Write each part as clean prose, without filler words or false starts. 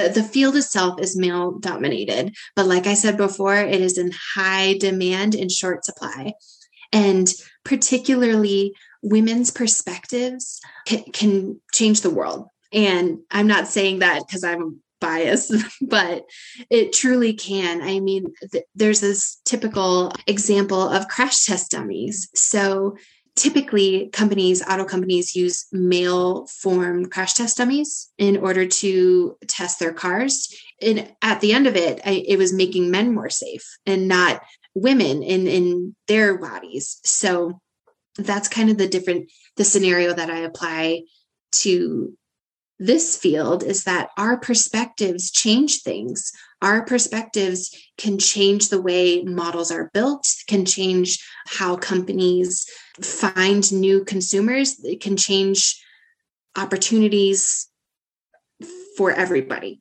The field itself is male dominated, but like I said before, it is in high demand and short supply. And particularly women's perspectives can change the world. And I'm not saying that because I'm biased, but it truly can. I mean, there's this typical example of crash test dummies. So typically auto companies use male-formed crash test dummies in order to test their cars. And at the end of it, it was making men more safe and not women in their bodies. So that's kind of the scenario that I apply to this field, is that our perspectives change things. Our perspectives can change the way models are built, can change how companies find new consumers. It can change opportunities for everybody.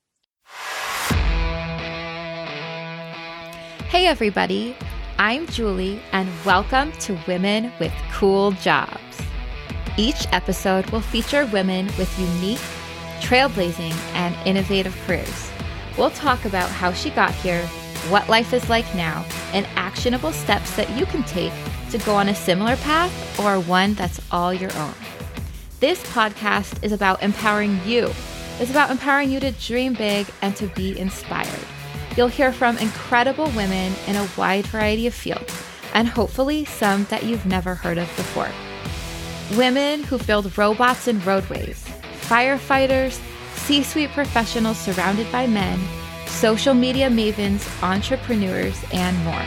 Hey, everybody. I'm Julie, and welcome to Women with Cool Jobs. Each episode will feature women with unique, trailblazing, and innovative careers. We'll talk about how she got here, what life is like now, and actionable steps that you can take to go on a similar path or one that's all your own. This podcast is about empowering you. It's about empowering you to dream big and to be inspired. You'll hear from incredible women in a wide variety of fields, and hopefully some that you've never heard of before. Women who build robots and roadways, firefighters, C-suite professionals surrounded by men, social media mavens, entrepreneurs, and more.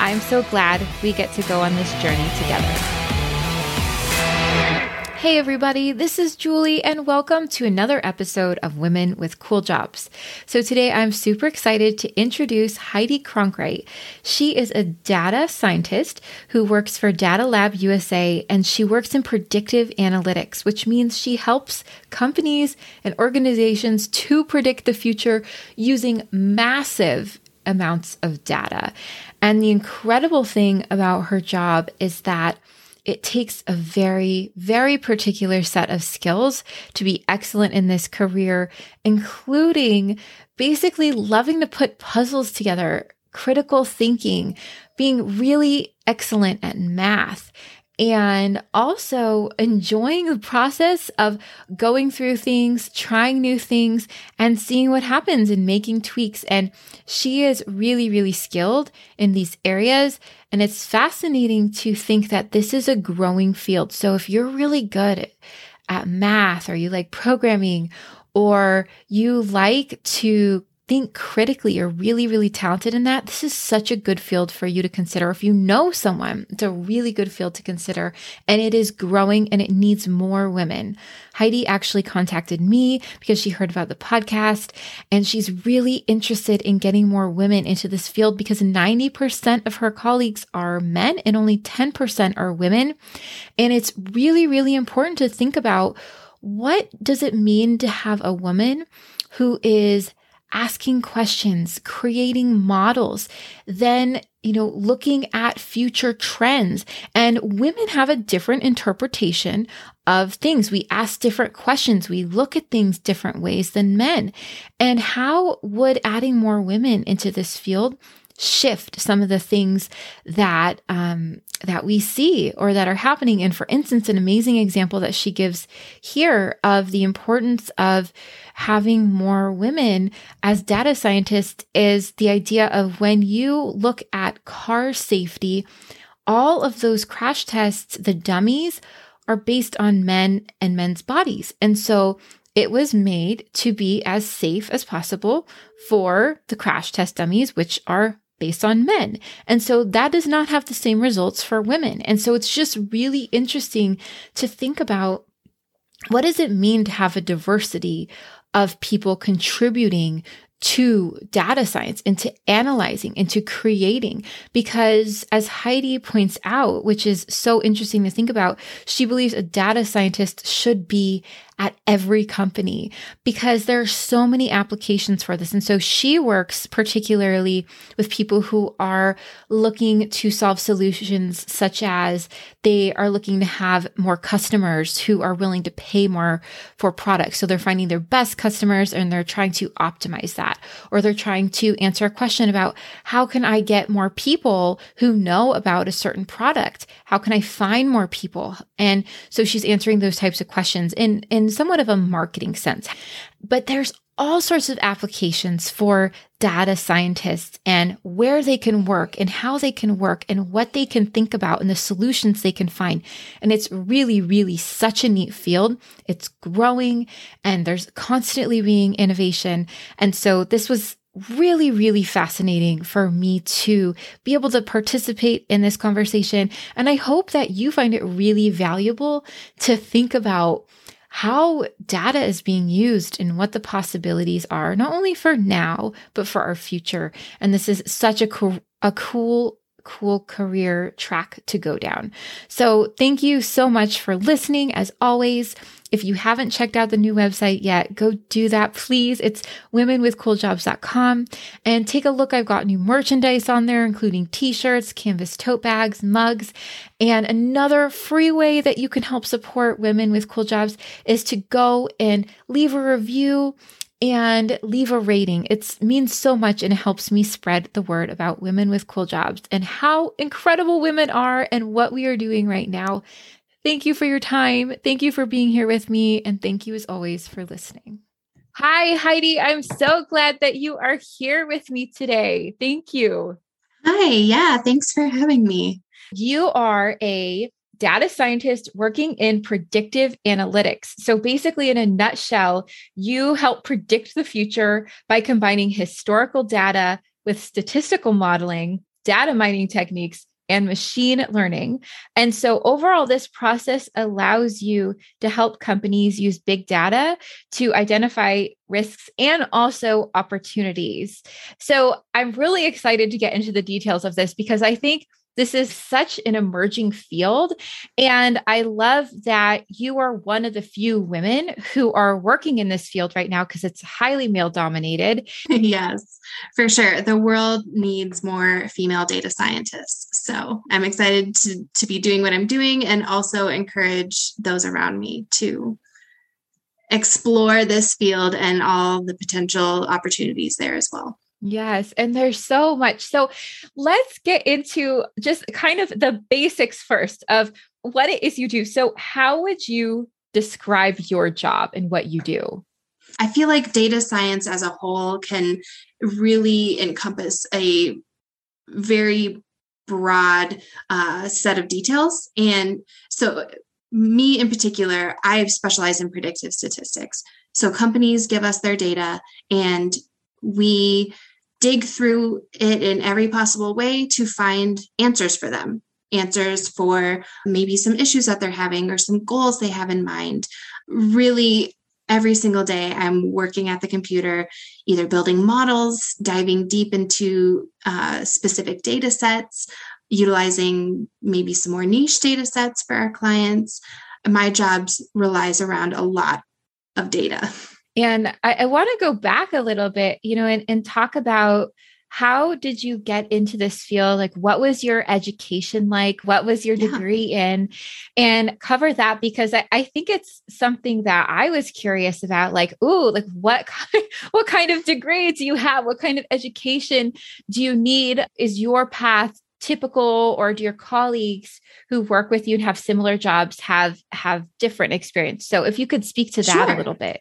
I'm so glad we get to go on this journey together. Hey everybody, this is Julie and welcome to another episode of Women with Cool Jobs. So today I'm super excited to introduce Heidi Cronkrite. She is a data scientist who works for Data Lab USA, and she works in predictive analytics, which means she helps companies and organizations to predict the future using massive amounts of data. And the incredible thing about her job is that it takes a very, very particular set of skills to be excellent in this career, including basically loving to put puzzles together, critical thinking, being really excellent at math, and also enjoying the process of going through things, trying new things, and seeing what happens and making tweaks. And she is really, really skilled in these areas. And it's fascinating to think that this is a growing field. So if you're really good at math, or you like programming, or you like to think critically, you're really, really talented in that, this is such a good field for you to consider. If you know someone, it's a really good field to consider, and it is growing and it needs more women. Heidi actually contacted me because she heard about the podcast, and she's really interested in getting more women into this field because 90% of her colleagues are men and only 10% are women. And it's really, really important to think about, what does it mean to have a woman who is asking questions, creating models, then, looking at future trends. And women have a different interpretation of things. We ask different questions. We look at things different ways than men. And how would adding more women into this field shift some of the things that that we see or that are happening? And for instance, an amazing example that she gives here of the importance of having more women as data scientists is the idea of, when you look at car safety, all of those crash tests, the dummies, are based on men and men's bodies. And so it was made to be as safe as possible for the crash test dummies, which are based on men. And so that does not have the same results for women. And so it's just really interesting to think about, what does it mean to have a diversity of people contributing to data science, and to analyzing, and to creating? Because as Heidi points out, which is so interesting to think about, she believes a data scientist should be at every company because there are so many applications for this. And so she works particularly with people who are looking to solve solutions such as they are looking to have more customers who are willing to pay more for products. So they're finding their best customers and they're trying to optimize that, or they're trying to answer a question about how can I get more people who know about a certain product? How can I find more people? And so she's answering those types of questions in somewhat of a marketing sense. But there's all sorts of applications for data scientists and where they can work and how they can work and what they can think about and the solutions they can find. And it's really, really such a neat field. It's growing and there's constantly being innovation. And so this was really, really fascinating for me to be able to participate in this conversation. And I hope that you find it really valuable to think about how data is being used and what the possibilities are, not only for now, but for our future. And this is such a cool career track to go down. So thank you so much for listening. As always, if you haven't checked out the new website yet, go do that, please. It's womenwithcooljobs.com, and take a look. I've got new merchandise on there, including t-shirts, canvas tote bags, mugs, and another free way that you can help support Women with Cool Jobs is to go and leave a review and leave a rating. It means so much and it helps me spread the word about Women with Cool Jobs and how incredible women are and what we are doing right now. Thank you for your time. Thank you for being here with me. And thank you as always for listening. Hi, Heidi. I'm so glad that you are here with me today. Thank you. Hi. Yeah. Thanks for having me. You are a data scientist working in predictive analytics. So basically, in a nutshell, you help predict the future by combining historical data with statistical modeling, data mining techniques, and machine learning. And so overall, this process allows you to help companies use big data to identify risks and also opportunities. So I'm really excited to get into the details of this because I think this is such an emerging field. And I love that you are one of the few women who are working in this field right now because it's highly male dominated. Yes, for sure. The world needs more female data scientists. So I'm excited to be doing what I'm doing and also encourage those around me to explore this field and all the potential opportunities there as well. Yes. And there's so much. So let's get into just kind of the basics first of what it is you do. So how would you describe your job and what you do? I feel like data science as a whole can really encompass a very broad set of details. And so me in particular, I specialize in predictive statistics. So companies give us their data and we dig through it in every possible way to find answers for them, answers for maybe some issues that they're having or some goals they have in mind. Really, every single day, I'm working at the computer, either building models, diving deep into specific data sets, utilizing maybe some more niche data sets for our clients. My job relies around a lot of data. And I want to go back a little bit, you know, and talk about how did you get into this field? Like, what was your education like? What was your degree in? And cover that because I think it's something that I was curious about. Like, ooh, like what kind of degree do you have? What kind of education do you need? Is your path typical, or do your colleagues who work with you and have similar jobs have different experience? So, if you could speak to that a little bit.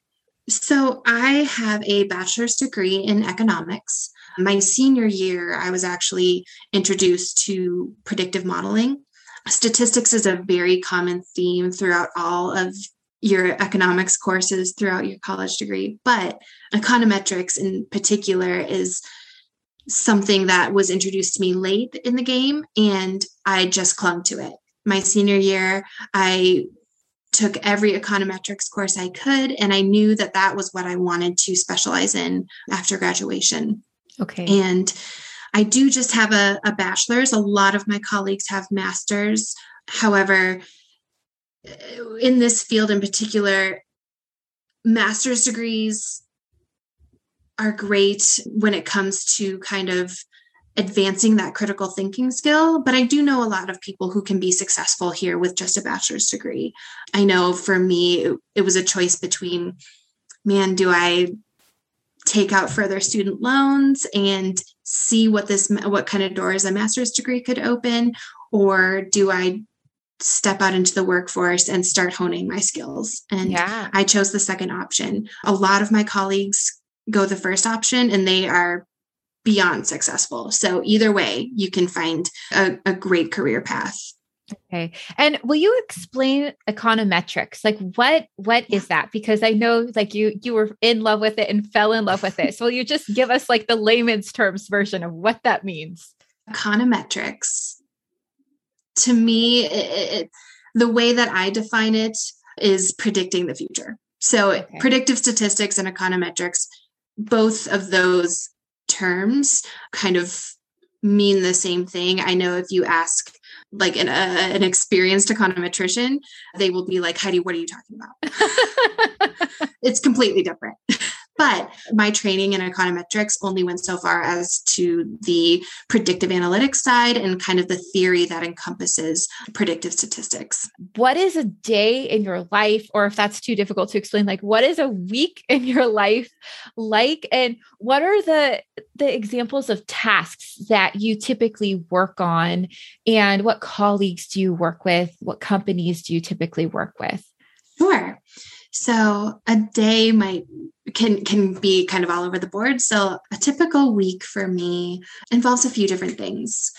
So I have a bachelor's degree in economics. My senior year, I was actually introduced to predictive modeling. Statistics is a very common theme throughout all of your economics courses throughout your college degree, but econometrics in particular is something that was introduced to me late in the game, and I just clung to it. My senior year, I took every econometrics course I could, and I knew that that was what I wanted to specialize in after graduation. Okay. And I do just have a bachelor's. A lot of my colleagues have masters. However, in this field in particular, master's degrees are great when it comes to kind of advancing that critical thinking skill. But I do know a lot of people who can be successful here with just a bachelor's degree. I know for me, it was a choice between, man, do I take out further student loans and see what kind of doors a master's degree could open? Or do I step out into the workforce and start honing my skills? And yeah. I chose the second option. A lot of my colleagues go the first option and they are beyond successful. So either way, you can find a great career path. Okay. And will you explain econometrics? Like what is that? Because I know like you were in love with it and fell in love with it. So will you just give us like the layman's terms version of what that means? Econometrics. To me, the way that I define it is predicting the future. So predictive statistics and econometrics, both of those terms kind of mean the same thing. I know if you ask like an experienced econometrician, they will be like, Heidi, what are you talking about? It's completely different. But my training in econometrics only went so far as to the predictive analytics side and kind of the theory that encompasses predictive statistics. What is a day in your life, or if that's too difficult to explain, like what is a week in your life like, and what are the examples of tasks that you typically work on, and what colleagues do you work with? What companies do you typically work with? Sure. So a day can be kind of all over the board. So a typical week for me involves a few different things.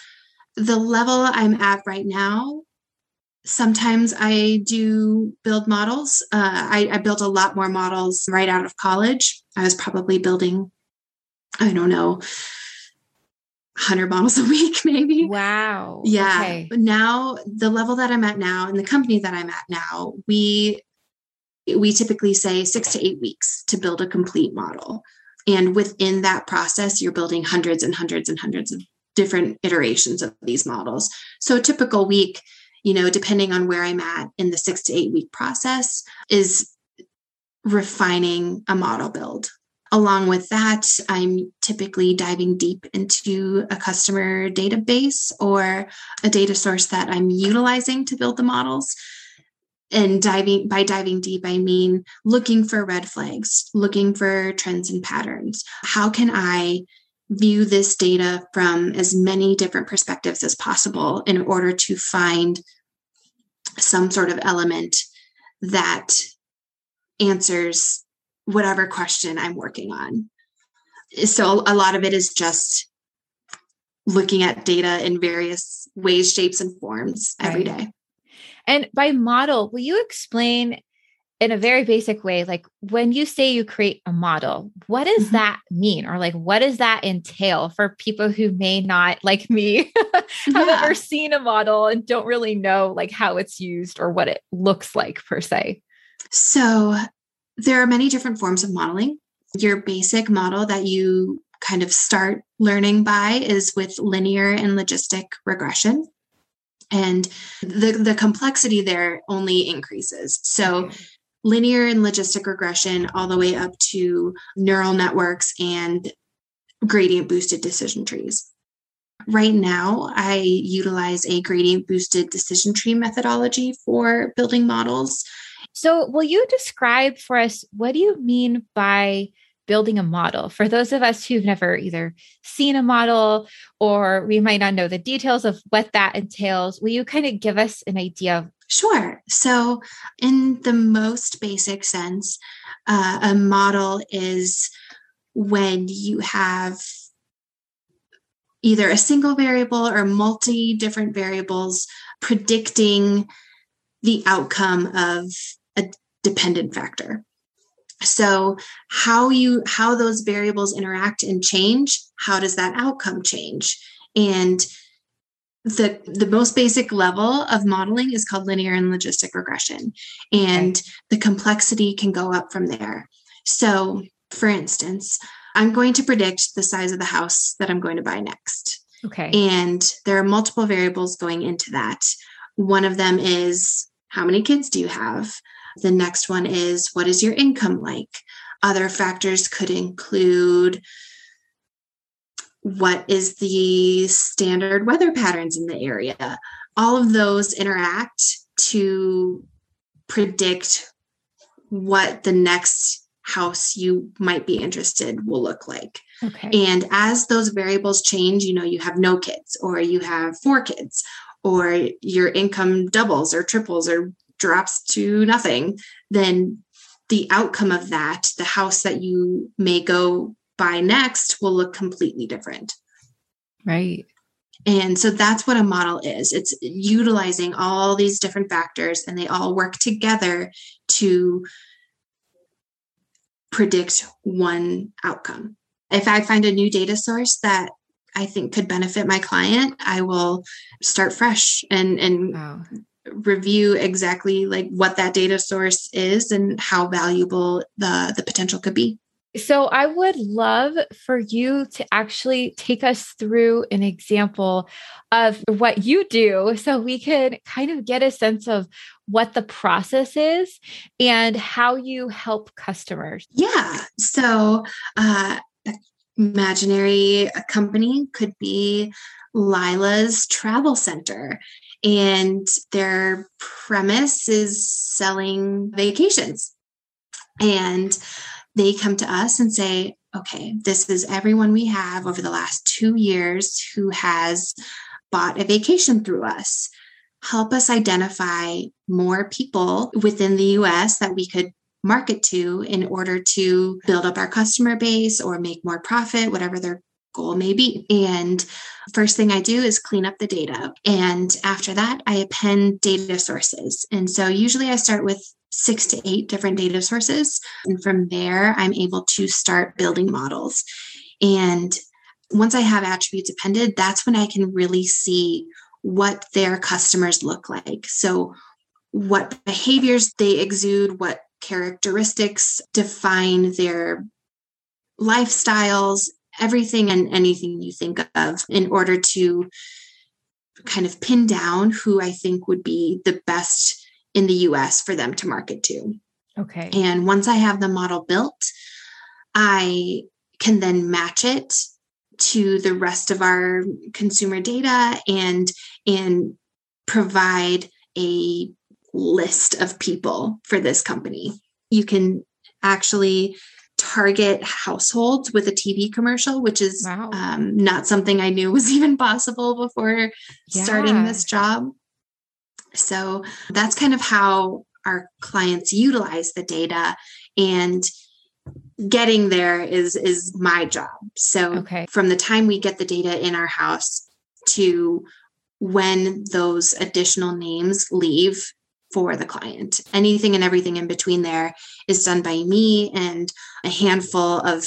The level I'm at right now, sometimes I do build models. I built a lot more models right out of college. I was probably building, 100 models a week, maybe. Wow. Yeah. Okay. But now the level that I'm at now and the company that I'm at now, we typically say 6 to 8 weeks to build a complete model. And within that process, you're building hundreds and hundreds and hundreds of different iterations of these models. So a typical week, depending on where I'm at in the 6 to 8 week process, is refining a model build. Along with that, I'm typically diving deep into a customer database or a data source that I'm utilizing to build the models. And diving deep, I mean, looking for red flags, looking for trends and patterns. How can I view this data from as many different perspectives as possible in order to find some sort of element that answers whatever question I'm working on? So a lot of it is just looking at data in various ways, shapes, and forms every day. And by model, will you explain in a very basic way, like when you say you create a model, what does that mean? Or like, what does that entail for people who may not, like me, have ever seen a model and don't really know like how it's used or what it looks like per se? So there are many different forms of modeling. Your basic model that you kind of start learning by is with linear and logistic regression. And the complexity there only increases. So linear and logistic regression all the way up to neural networks and gradient boosted decision trees. Right now, I utilize a gradient boosted decision tree methodology for building models. So will you describe for us, what do you mean by building a model for those of us who've never either seen a model or we might not know the details of what that entails? Will you kind of give us an idea? Sure. So in the most basic sense, a model is when you have either a single variable or multi different variables predicting the outcome of a dependent factor. So how those variables interact and change, how does that outcome change? And the most basic level of modeling is called linear and logistic regression. And the complexity can go up from there. So for instance, I'm going to predict the size of the house that I'm going to buy next. Okay. And there are multiple variables going into that. One of them is how many kids do you have? The next one is, what is your income like? Other factors could include, what is the standard weather patterns in the area? All of those interact to predict what the next house you might be interested will look like. Okay. And as those variables change, you know, you have no kids, or you have 4 kids, or your income doubles or triples or drops to nothing, then the outcome of that, the house that you may go buy next, will look completely different. Right. And so that's what a model is. It's utilizing all these different factors, and they all work together to predict one outcome. If I find a new data source that I think could benefit my client, I will start fresh and wow, review exactly like what that data source is and how valuable the potential could be. So I would love for you to actually take us through an example of what you do so we could kind of get a sense of what the process is and how you help customers. Yeah. So imaginary company could be Lila's Travel Center, and their premise is selling vacations. And they come to us and say, okay, this is everyone we have over the last 2 years who has bought a vacation through us. Help us identify more people within the US that we could market to in order to build up our customer base or make more profit, whatever their goal may be. And first thing I do is clean up the data. And after that, I append data sources. And so usually I start with 6 to 8 different data sources. And from there, I'm able to start building models. And once I have attributes appended, that's when I can really see what their customers look like. So what behaviors they exude, what characteristics define their lifestyles, everything and anything you think of, in order to kind of pin down who I think would be the best in the US for them to market to. Okay. And once I have the model built, I can then match it to the rest of our consumer data and provide a list of people for this company. You can actually target households with a TV commercial, which is wow, not something I knew was even possible before starting this job. So that's kind of how our clients utilize the data, and getting there is my job. So from the time we get the data in our house to when those additional names leave for the client, anything and everything in between there is done by me and a handful of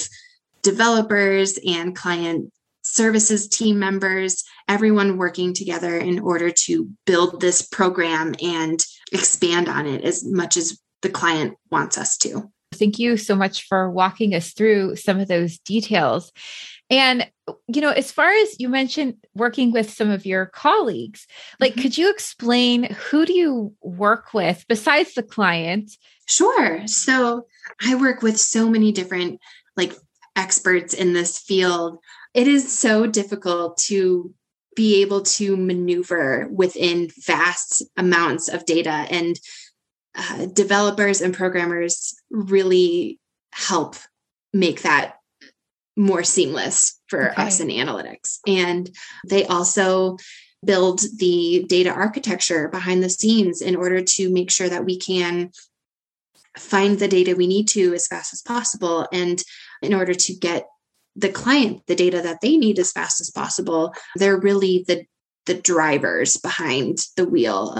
developers and client services team members, everyone working together in order to build this program and expand on it as much as the client wants us to. Thank you so much for walking us through some of those details. And, you know, as far as you mentioned working with some of your colleagues, like, could you explain, who do you work with besides the client? Sure. So I work with so many different experts in this field. It is so difficult to be able to maneuver within vast amounts of data, and developers and programmers really help make that more seamless for us in analytics. And they also build the data architecture behind the scenes in order to make sure that we can find the data we need to as fast as possible, and in order to get the client the data that they need as fast as possible. They're really the drivers behind the wheel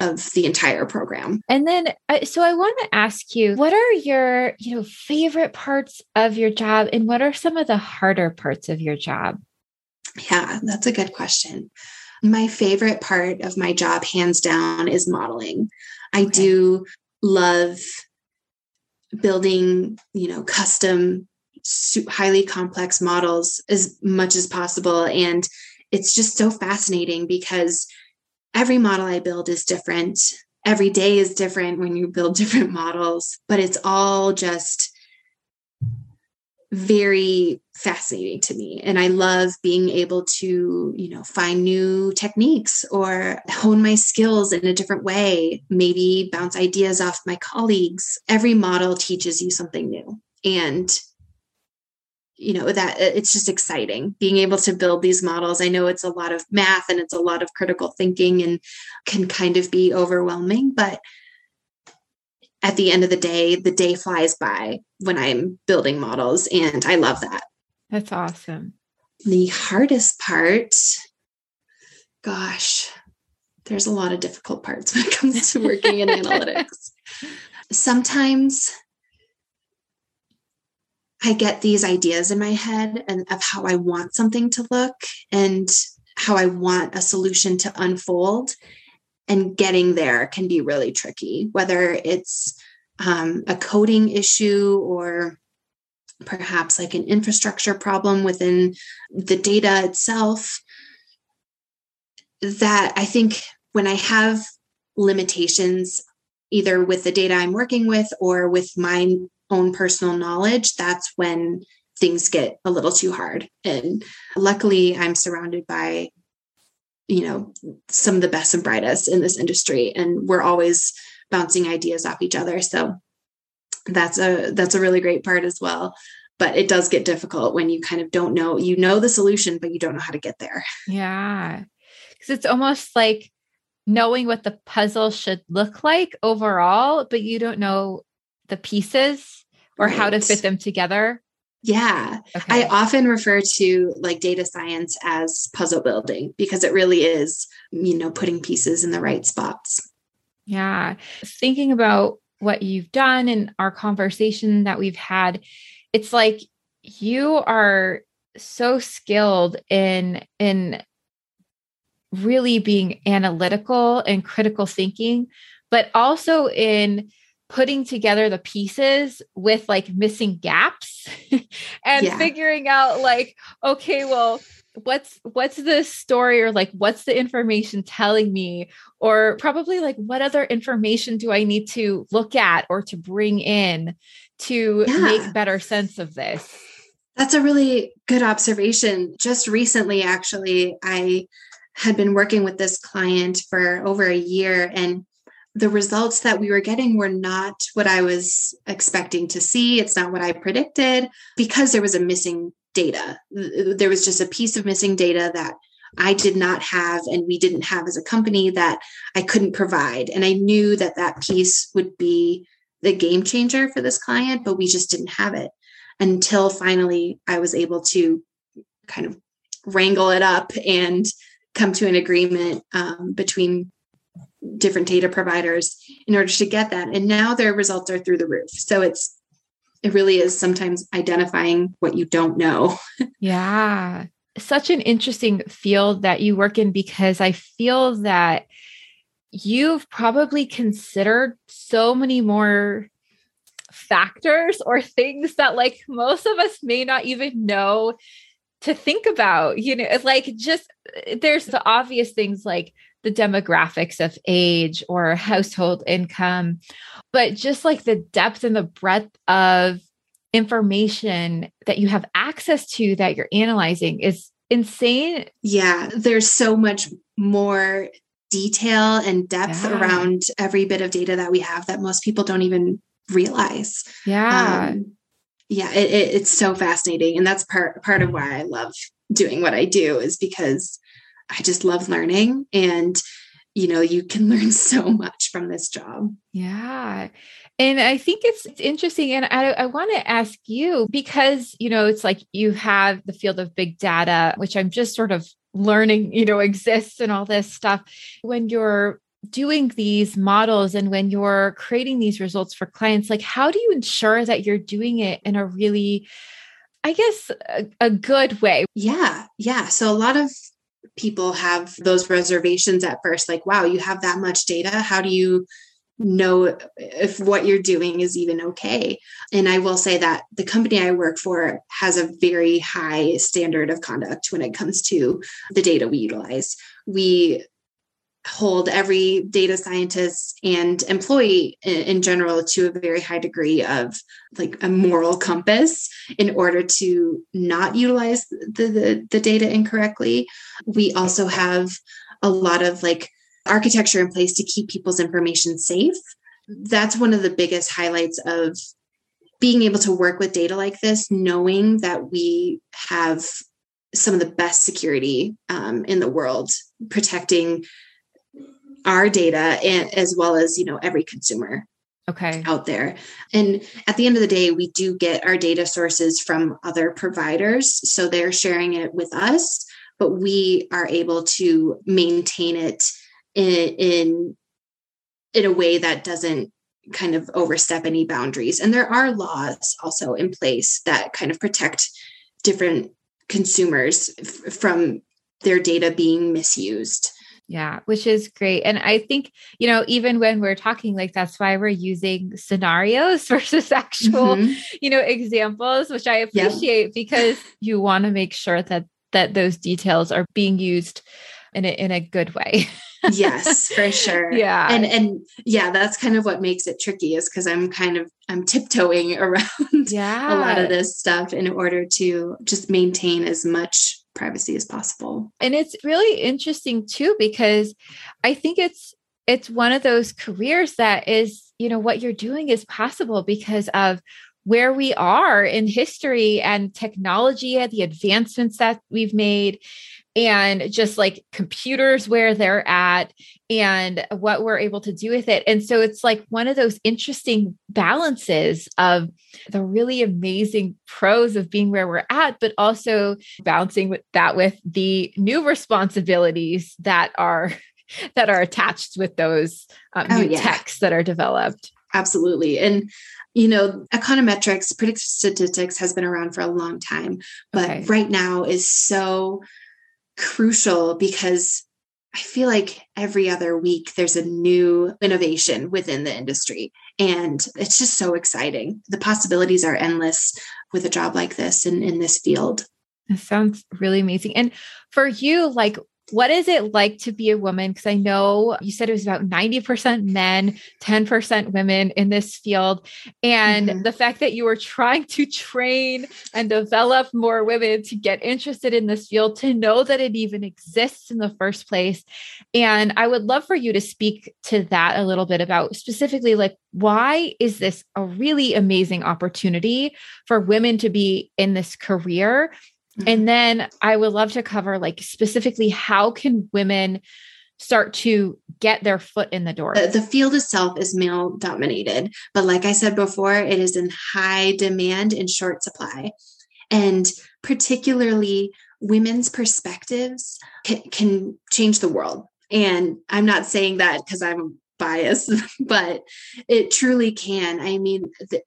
of the entire program. And then, so I want to ask you, what are your favorite parts of your job, and what are some of the harder parts of your job? Yeah, that's a good question. My favorite part of my job, hands down, is modeling. I do love building, custom, highly complex models as much as possible. And it's just so fascinating because every model I build is different. every day is different when you build different models, but it's all just very fascinating to me. And I love being able to, you know, find new techniques or hone my skills in a different way, maybe bounce ideas off my colleagues. Every model teaches you something new. And, you know, that it's just exciting being able to build these models. I know it's a lot of math and it's a lot of critical thinking and can kind of be overwhelming, but at the end of the day flies by when I'm building models, and I love that. That's awesome. The hardest part, gosh, there's a lot of difficult parts when it comes to working in analytics. Sometimes I get these ideas in my head and of how I want something to look and how I want a solution to unfold. And getting there can be really tricky, whether it's a coding issue or perhaps like an infrastructure problem within the data itself. That I think when I have limitations, either with the data I'm working with or with my own personal knowledge, that's when things get a little too hard. And luckily, I'm surrounded by, you know, some of the best and brightest in this industry, and we're always bouncing ideas off each other. So that's a really great part as well. But it does get difficult when you kind of don't know, you know, the solution, but you don't know how to get there. Yeah. Because it's almost like knowing what the puzzle should look like overall, but you don't know the pieces or right. how to fit them together. Yeah. Okay. I often refer to like data science as puzzle building, because it really is, you know, putting pieces in the right spots. Yeah. Thinking about what you've done and our conversation that we've had, it's like you are so skilled in really being analytical and critical thinking, but also in putting together the pieces with like missing gaps and figuring out like, okay, well, what's the story, or like, what's the information telling me, or probably like, what other information do I need to look at or to bring in to make better sense of this? That's a really good observation. Just recently, actually, I had been working with this client for over a year, and the results that we were getting were not what I was expecting to see. It's not what I predicted, because there was a missing data. There was just a piece of missing data that I did not have, and we didn't have as a company, that I couldn't provide. And I knew that that piece would be the game changer for this client, but we just didn't have it until finally I was able to kind of wrangle it up and come to an agreement between different data providers in order to get that. And now their results are through the roof. So it really is sometimes identifying what you don't know. Yeah. Such an interesting field that you work in, because I feel that you've probably considered so many more factors or things that like most of us may not even know to think about, you know, like just there's the obvious things like the demographics of age or household income, but just like the depth and the breadth of information that you have access to that you're analyzing is insane. Yeah. There's so much more detail and depth around every bit of data that we have that most people don't even realize. Yeah. It's so fascinating. And that's part of why I love doing what I do, is because I just love learning, and, you know, you can learn so much from this job. Yeah. And I think it's interesting. And I want to ask you, because, you know, it's like you have the field of big data, which I'm just sort of learning, you know, exists and all this stuff. When you're doing these models and when you're creating these results for clients, like, how do you ensure that you're doing it in a really, I guess, a good way? Yeah. Yeah. So a lot of people have those reservations at first, like, wow, you have that much data. How do you know if what you're doing is even okay? And I will say that the company I work for has a very high standard of conduct when it comes to the data we utilize. We hold every data scientist and employee in general to a very high degree of like a moral compass in order to not utilize the data incorrectly. We also have a lot of like architecture in place to keep people's information safe. That's one of the biggest highlights of being able to work with data like this, knowing that we have some of the best security in the world, protecting our data and, as well as, you know, every consumer out there. And at the end of the day, we do get our data sources from other providers. So they're sharing it with us, but we are able to maintain it in a way that doesn't kind of overstep any boundaries. And there are laws also in place that kind of protect different consumers from their data being misused. Yeah, which is great. And I think, you know, even when we're talking, like, that's why we're using scenarios versus actual, you know, examples, which I appreciate because you want to make sure that those details are being used in a good way. Yes, for sure. Yeah. And yeah, that's kind of what makes it tricky, is because I'm tiptoeing around a lot of this stuff in order to just maintain as much privacy as possible. And it's really interesting too, because I think it's one of those careers that is, you know, what you're doing is possible because of where we are in history and technology and the advancements that we've made, and just like computers where they're at and what we're able to do with it. And so it's like one of those interesting balances of the really amazing pros of being where we're at, but also balancing with that with the new responsibilities that are attached with those new techs that are developed. Absolutely. And, you know, econometrics, predictive statistics has been around for a long time, but right now is so crucial because I feel like every other week there's a new innovation within the industry. And it's just so exciting. The possibilities are endless with a job like this and in this field. That sounds really amazing. And for you, like, what is it like to be a woman? Because I know you said it was about 90% men, 10% women in this field. And the fact that you were trying to train and develop more women to get interested in this field, to know that it even exists in the first place. And I would love for you to speak to that a little bit about specifically, like, why is this a really amazing opportunity for women to be in this career? And then I would love to cover, like, specifically, how can women start to get their foot in the door? The field itself is male dominated, but like I said before, it is in high demand and short supply. And particularly women's perspectives can change the world. And I'm not saying that because I'm biased, but it truly can. I mean,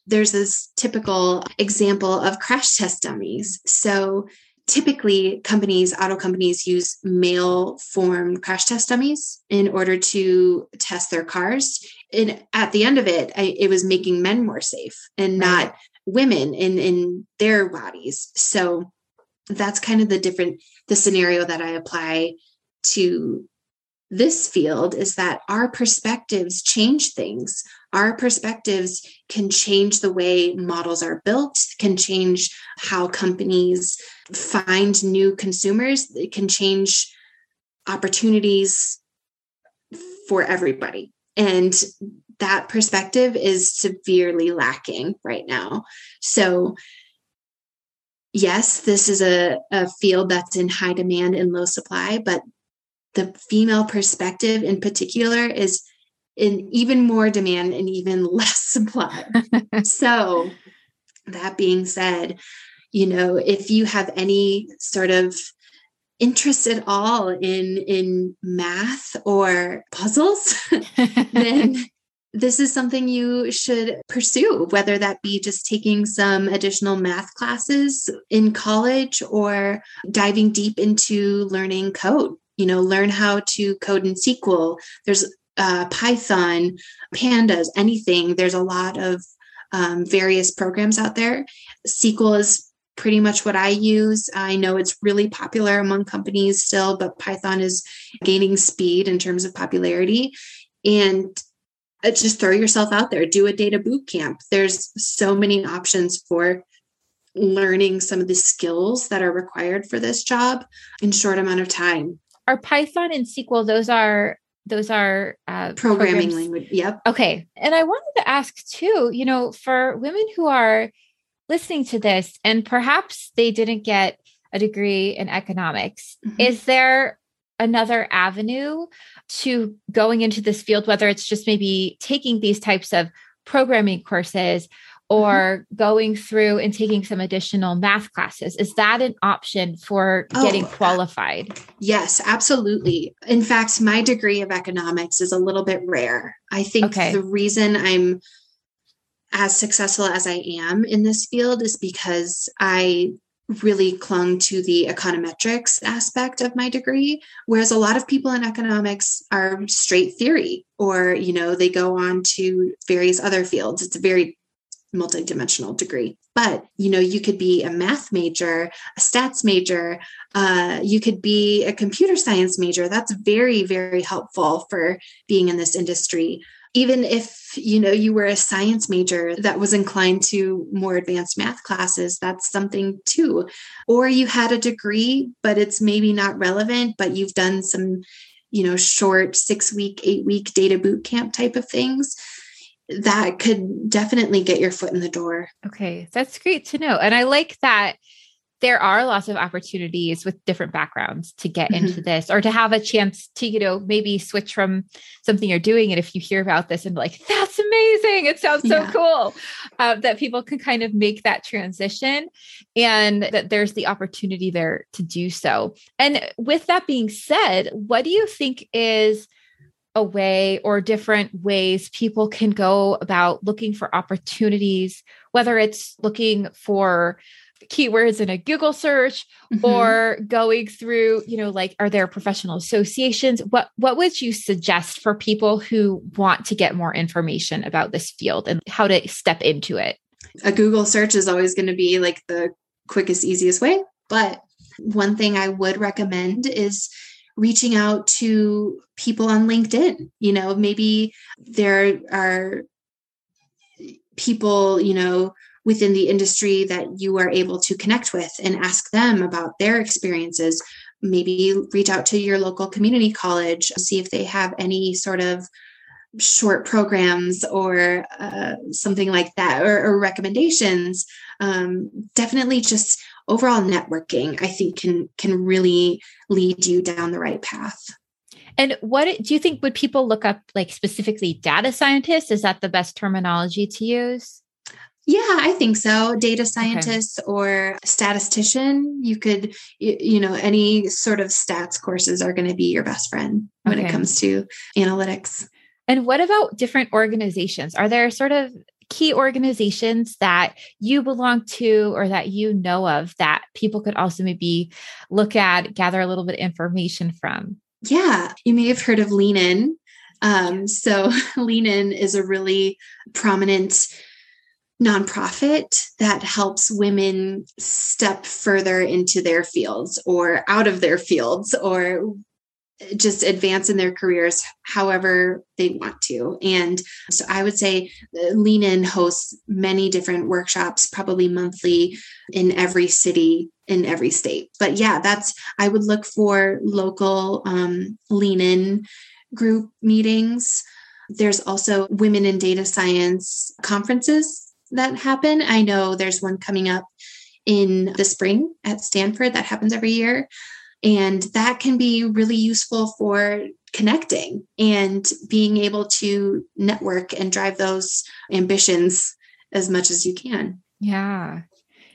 there's this typical example of crash test dummies. So typically auto companies use male form crash test dummies in order to test their cars. And at the end of it, it was making men more safe and not women in their bodies. So that's kind of the scenario that I apply to this field, is that our perspectives change things. Our perspectives can change the way models are built, can change how companies find new consumers, it can change opportunities for everybody. And that perspective is severely lacking right now. So yes, this is a field that's in high demand and low supply, but the female perspective in particular is in even more demand and even less supply. So that being said, you know, if you have any sort of interest at all in math or puzzles, then this is something you should pursue, whether that be just taking some additional math classes in college or diving deep into learning code. You know, learn how to code in SQL. There's Python, pandas, anything. There's a lot of various programs out there. SQL is pretty much what I use. I know it's really popular among companies still, but Python is gaining speed in terms of popularity. And just throw yourself out there, do a data boot camp. There's so many options for learning some of the skills that are required for this job in short amount of time. Are Python and SQL, those are programming language. Yep. Okay. And I wanted to ask too, you know, for women who are listening to this and perhaps they didn't get a degree in economics, mm-hmm. is there another avenue to going into this field, whether it's just maybe taking these types of programming courses or mm-hmm. going through and taking some additional math classes? Is that an option for getting qualified? Yes, absolutely. In fact, my degree of economics is a little bit rare. I think the reason I'm as successful as I am in this field is because I really clung to the econometrics aspect of my degree, whereas a lot of people in economics are straight theory, or, you know, they go on to various other fields. It's a very multidimensional degree. But, you know, you could be a math major, a stats major, you could be a computer science major. That's very, very helpful for being in this industry. Even if, you know, you were a science major that was inclined to more advanced math classes, that's something too. Or you had a degree, but it's maybe not relevant, but you've done some, you know, short 6-week, 8-week data boot camp type of things. That could definitely get your foot in the door. Okay, that's great to know. And I like that there are lots of opportunities with different backgrounds to get mm-hmm. into this, or to have a chance to, you know, maybe switch from something you're doing. And if you hear about this and like, that's amazing, it sounds so cool, that people can kind of make that transition and that there's the opportunity there to do so. And with that being said, what do you think is a way or different ways people can go about looking for opportunities, whether it's looking for keywords in a Google search mm-hmm. or going through, you know, like, are there professional associations? What would you suggest for people who want to get more information about this field and how to step into it? A Google search is always going to be like the quickest, easiest way. But one thing I would recommend is reaching out to people on LinkedIn. You know, maybe there are people, you know, within the industry that you are able to connect with and ask them about their experiences. Maybe reach out to your local community college, see if they have any sort of short programs or something like that, or recommendations. Definitely just overall networking, I think, can really lead you down the right path. And what do you think, would people look up, like specifically data scientists? Is that the best terminology to use? Yeah, I think so. Data scientists or statistician, you could, you know, any sort of stats courses are going to be your best friend when it comes to analytics. And what about different organizations? Are there sort of key organizations that you belong to or that you know of that people could also maybe look at, gather a little bit of information from? Yeah. You may have heard of Lean In. So Lean In is a really prominent nonprofit that helps women step further into their fields or out of their fields or just advance in their careers however they want to. And so I would say Lean In hosts many different workshops, probably monthly, in every city, in every state. But yeah, I would look for local Lean In group meetings. There's also women in data science conferences that happen. I know there's one coming up in the spring at Stanford that happens every year. And that can be really useful for connecting and being able to network and drive those ambitions as much as you can. Yeah.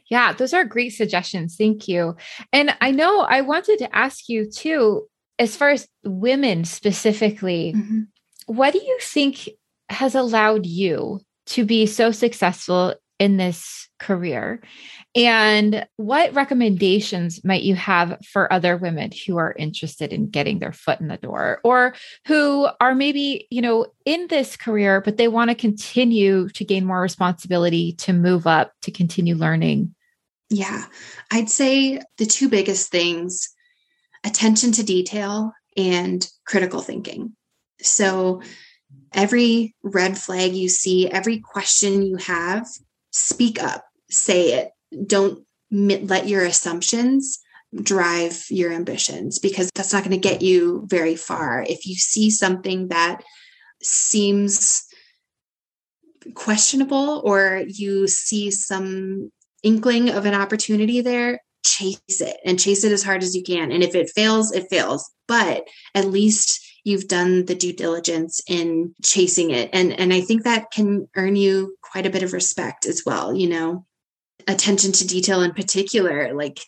Yeah. Those are great suggestions. Thank you. And I know I wanted to ask you too, as far as women specifically, mm-hmm. what do you think has allowed you to be so successful in this career? And what recommendations might you have for other women who are interested in getting their foot in the door, or who are maybe, you know, in this career, but they want to continue to gain more responsibility, to move up, to continue learning? Yeah, I'd say the two biggest things, attention to detail and critical thinking. So every red flag you see, every question you have, speak up, say it. Don't let your assumptions drive your ambitions, because that's not going to get you very far. If you see something that seems questionable or you see some inkling of an opportunity there, chase it and chase it as hard as you can. And if it fails, it fails. But at least you've done the due diligence in chasing it. And I think that can earn you quite a bit of respect as well. You know, attention to detail in particular, like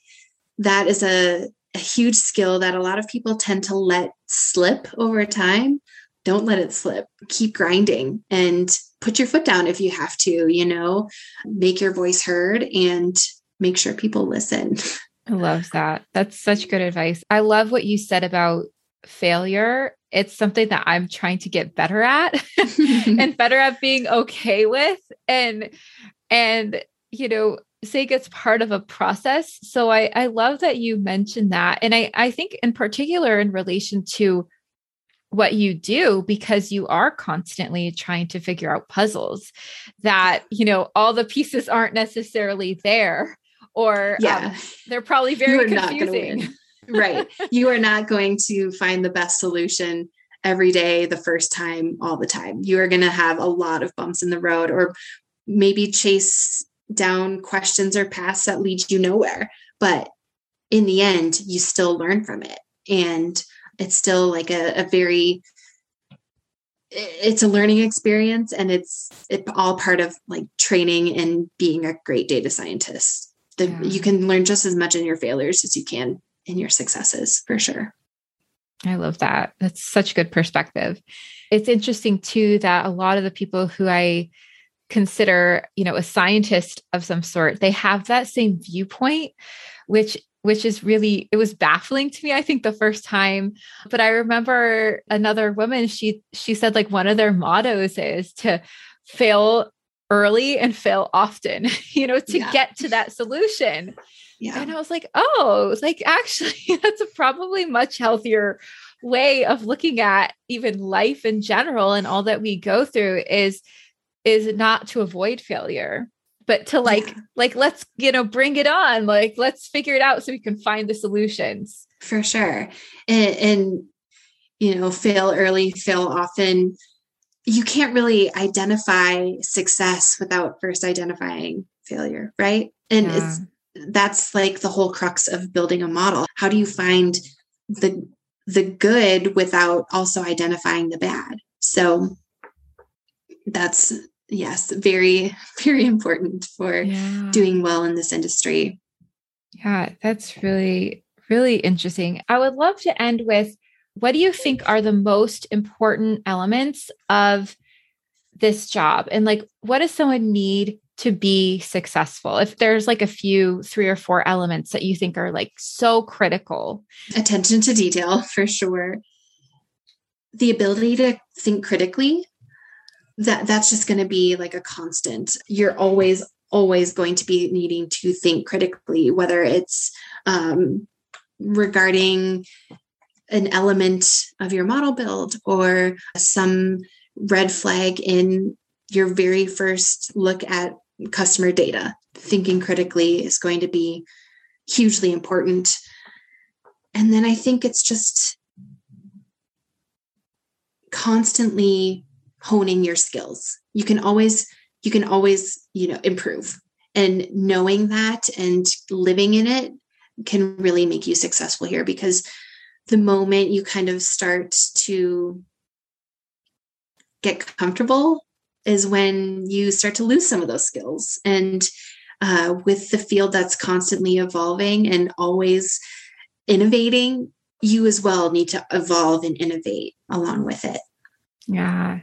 that is a huge skill that a lot of people tend to let slip over time. Don't let it slip. Keep grinding and put your foot down if you have to, you know, make your voice heard and make sure people listen. I love that. That's such good advice. I love what you said about failure. It's something that I'm trying to get better at and better at being okay with. And, you know, saying it's part of a process. So I love that you mentioned that. And I think in particular in relation to what you do, because you are constantly trying to figure out puzzles that, you know, all the pieces aren't necessarily there, or they're probably very confusing. Right. You are not going to find the best solution every day, the first time, all the time. You are going to have a lot of bumps in the road, or maybe chase down questions or paths that lead you nowhere. But in the end, you still learn from it. And it's still like it's a learning experience, and it's all part of like training and being a great data scientist. You can learn just as much in your failures as you can in your successes, for sure. I love that. That's such good perspective. It's interesting too, that a lot of the people who I consider, you know, a scientist of some sort, they have that same viewpoint, which is really, it was baffling to me, I think, the first time. But I remember another woman, she said like one of their mottos is to fail early and fail often, you know, to get to that solution. Yeah. And I was like, oh, like actually, that's a probably much healthier way of looking at even life in general, and all that we go through is not to avoid failure, but to like, let's, you know, bring it on. Like, let's figure it out so we can find the solutions. For sure. And, you know, fail early, fail often. You can't really identify success without first identifying failure. Right. And that's like the whole crux of building a model. How do you find the good without also identifying the bad? So that's, yes, very, very important for doing well in this industry. Yeah, that's really, really interesting. I would love to end with, what do you think are the most important elements of this job? And like, what does someone need to be successful? If there's like a few, 3 or 4 elements that you think are like so critical. Attention to detail, for sure. The ability to think critically. That's just going to be like a constant. You're always, always going to be needing to think critically, whether it's regarding an element of your model build or some red flag in your very first look at customer data. Thinking critically is going to be hugely important. And then I think it's just constantly honing your skills. You can always, you know, improve, and knowing that and living in it can really make you successful here, because the moment you kind of start to get comfortable is when you start to lose some of those skills. And with the field that's constantly evolving and always innovating, you as well need to evolve and innovate along with it. Yeah.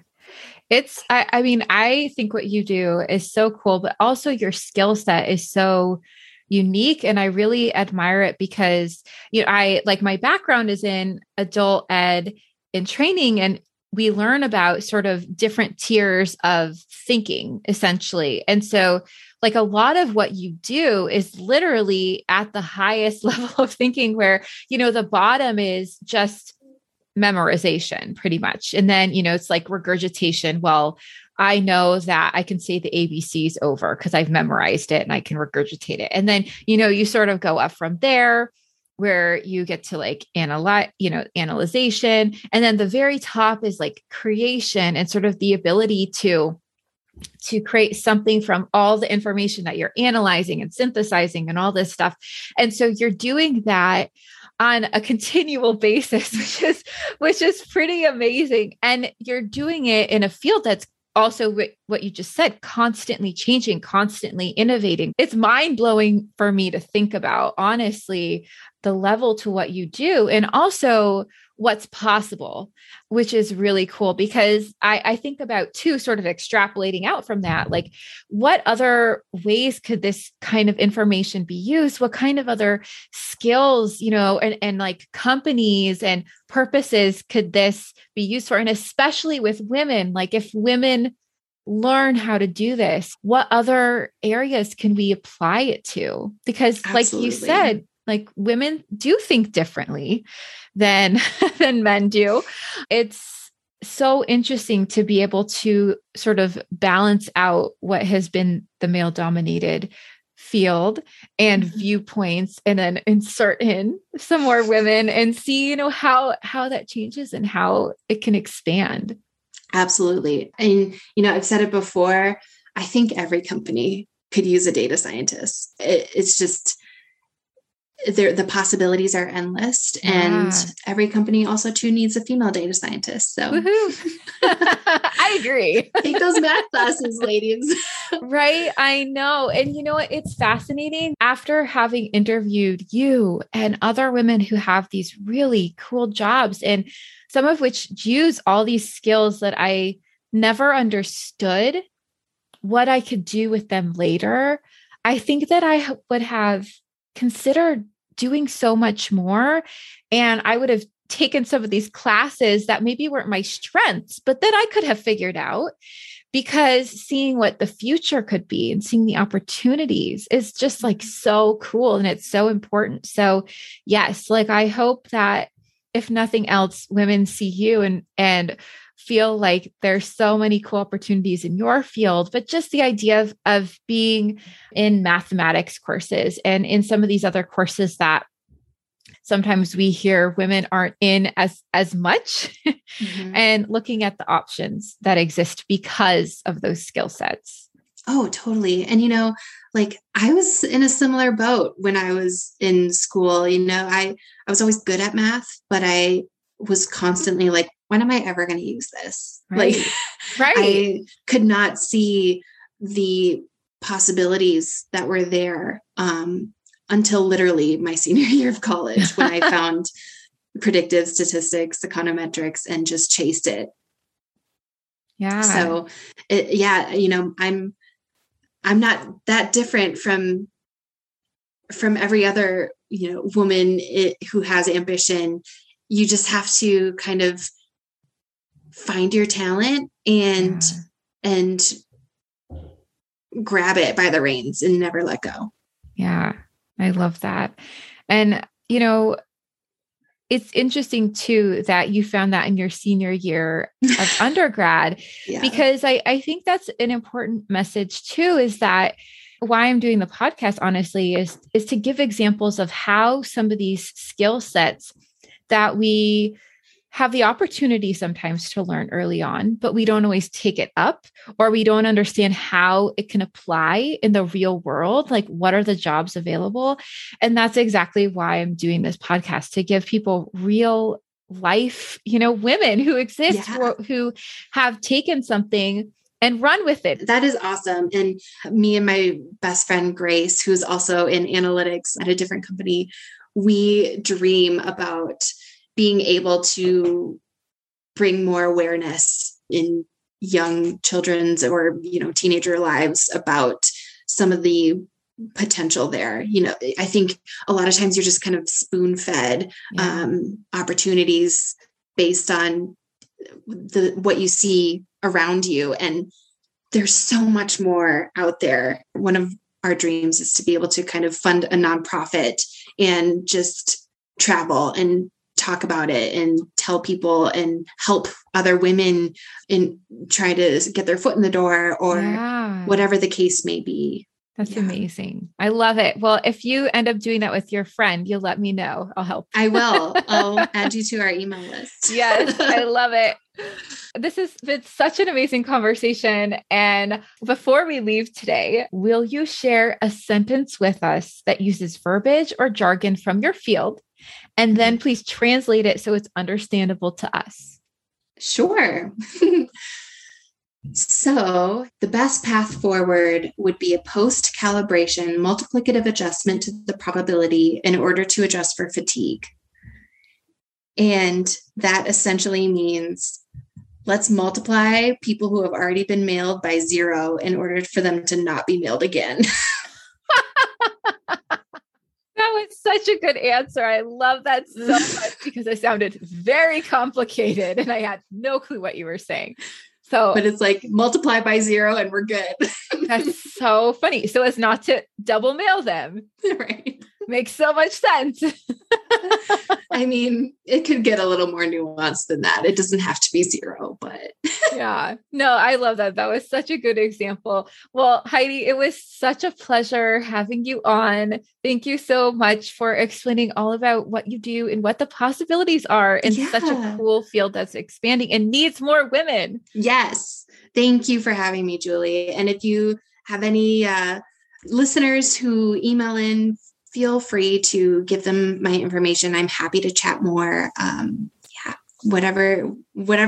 I think what you do is so cool, but also your skill set is so unique. And I really admire it because, you know, my background is in adult ed in training, and we learn about sort of different tiers of thinking, essentially. And so like a lot of what you do is literally at the highest level of thinking where, you know, the bottom is just memorization pretty much. And then, you know, it's like regurgitation. Well, I know that I can say the ABCs over because I've memorized it and I can regurgitate it. And then, you know, you sort of go up from there where you get to like analyze, you know, analyzation. And then the very top is like creation and sort of the ability to create something from all the information that you're analyzing and synthesizing and all this stuff. And so you're doing that on a continual basis, which is pretty amazing. And you're doing it in a field that's also what you just said, constantly changing, constantly innovating. It's mind-blowing for me to think about, honestly, the level to what you do and also what's possible, which is really cool because I think about too, sort of extrapolating out from that, like what other ways could this kind of information be used? What kind of other skills, you know, and like companies and purposes could this be used for? And especially with women, like if women learn how to do this, what other areas can we apply it to? Because Absolutely. Like you said, like women do think differently than men do. It's so interesting to be able to sort of balance out what has been the male-dominated field and viewpoints and then insert in some more women and see, you know, how that changes and how it can expand. Absolutely. And, you know, I've said it before, I think every company could use a data scientist. It's just... The possibilities are endless, and every company also too needs a female data scientist. So I agree. Take those math classes, ladies. Right. I know. And you know what? It's fascinating. After having interviewed you and other women who have these really cool jobs and some of which use all these skills that I never understood what I could do with them later, I think that I would have consider doing so much more. And I would have taken some of these classes that maybe weren't my strengths, but that I could have figured out because seeing what the future could be and seeing the opportunities is just like so cool. And it's so important. So yes, like I hope that if nothing else, women see you and feel like there's so many cool opportunities in your field, but just the idea of being in mathematics courses and in some of these other courses that sometimes we hear women aren't in as much and looking at the options that exist because of those skill sets. Oh, totally. And, you know, like I was in a similar boat when I was in school. You know, I was always good at math, but I was constantly like, when am I ever going to use this? Right. Like I could not see the possibilities that were there until literally my senior year of college when I found predictive statistics, econometrics, and just chased it. Yeah. So you know, I'm not that different from every other, you know, woman who has ambition. You just have to kind of find your talent and grab it by the reins and never let go. Yeah. I love that. And, you know, it's interesting too, that you found that in your senior year of undergrad, because I think that's an important message too, is that why I'm doing the podcast, honestly, is to give examples of how some of these skill sets that we have the opportunity sometimes to learn early on, but we don't always take it up or we don't understand how it can apply in the real world. Like what are the jobs available? And that's exactly why I'm doing this podcast, to give people real life, you know, women who exist, who have taken something and run with it. That is awesome. And me and my best friend, Grace, who's also in analytics at a different company, we dream about being able to bring more awareness in young children's or, you know, teenager lives about some of the potential there. You know, I think a lot of times you're just kind of spoon fed opportunities based on what you see around you. And there's so much more out there. One of our dreams is to be able to kind of fund a nonprofit and just travel and talk about it and tell people and help other women and try to get their foot in the door or whatever the case may be. That's amazing. I love it. Well, if you end up doing that with your friend, you'll let me know. I'll help. I will. I'll add you to our email list. Yes. I love it. This has been such an amazing conversation. And before we leave today, will you share a sentence with us that uses verbiage or jargon from your field? And then please translate it so it's understandable to us. Sure. So the best path forward would be a post-calibration multiplicative adjustment to the probability in order to adjust for fatigue. And that essentially means let's multiply people who have already been mailed by zero in order for them to not be mailed again. That was such a good answer. I love that so much because it sounded very complicated and I had no clue what you were saying. So, but it's like multiply by zero and we're good. That's so funny. So as not to double mail them. Right. Makes so much sense. I mean, it could get a little more nuanced than that. It doesn't have to be zero, but yeah, no, I love that. That was such a good example. Well, Heidi, it was such a pleasure having you on. Thank you so much for explaining all about what you do and what the possibilities are in such a cool field that's expanding and needs more women. Yes. Thank you for having me, Julie. And if you have any listeners who email in, feel free to give them my information. I'm happy to chat more. Whatever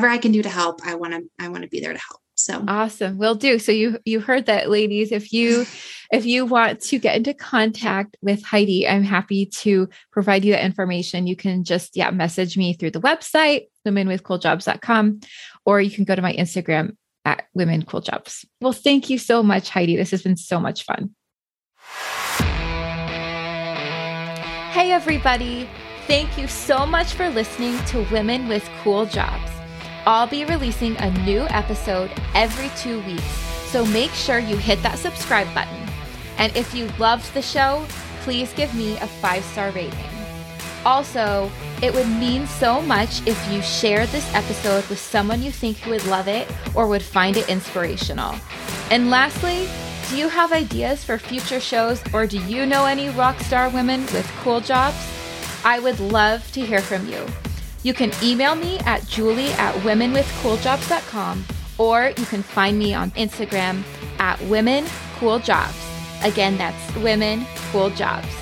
I can do to help, I want to be there to help. So awesome. Will do. So you heard that, ladies. If you want to get into contact with Heidi, I'm happy to provide you that information. You can just message me through the website, womenwithcooljobs.com, or you can go to my Instagram at womencooljobs. Well, thank you so much, Heidi. This has been so much fun. Hey, everybody. Thank you so much for listening to Women with Cool Jobs. I'll be releasing a new episode every 2 weeks, so make sure you hit that subscribe button. And if you loved the show, please give me a 5-star rating. Also, it would mean so much if you shared this episode with someone you think who would love it or would find it inspirational. And lastly, do you have ideas for future shows, or do you know any rock star women with cool jobs? I would love to hear from you. You can email me at julie@womenwithcooljobs.com, or you can find me on Instagram at womencooljobs. Again, that's womencooljobs.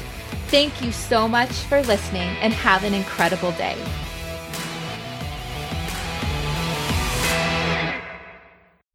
Thank you so much for listening and have an incredible day.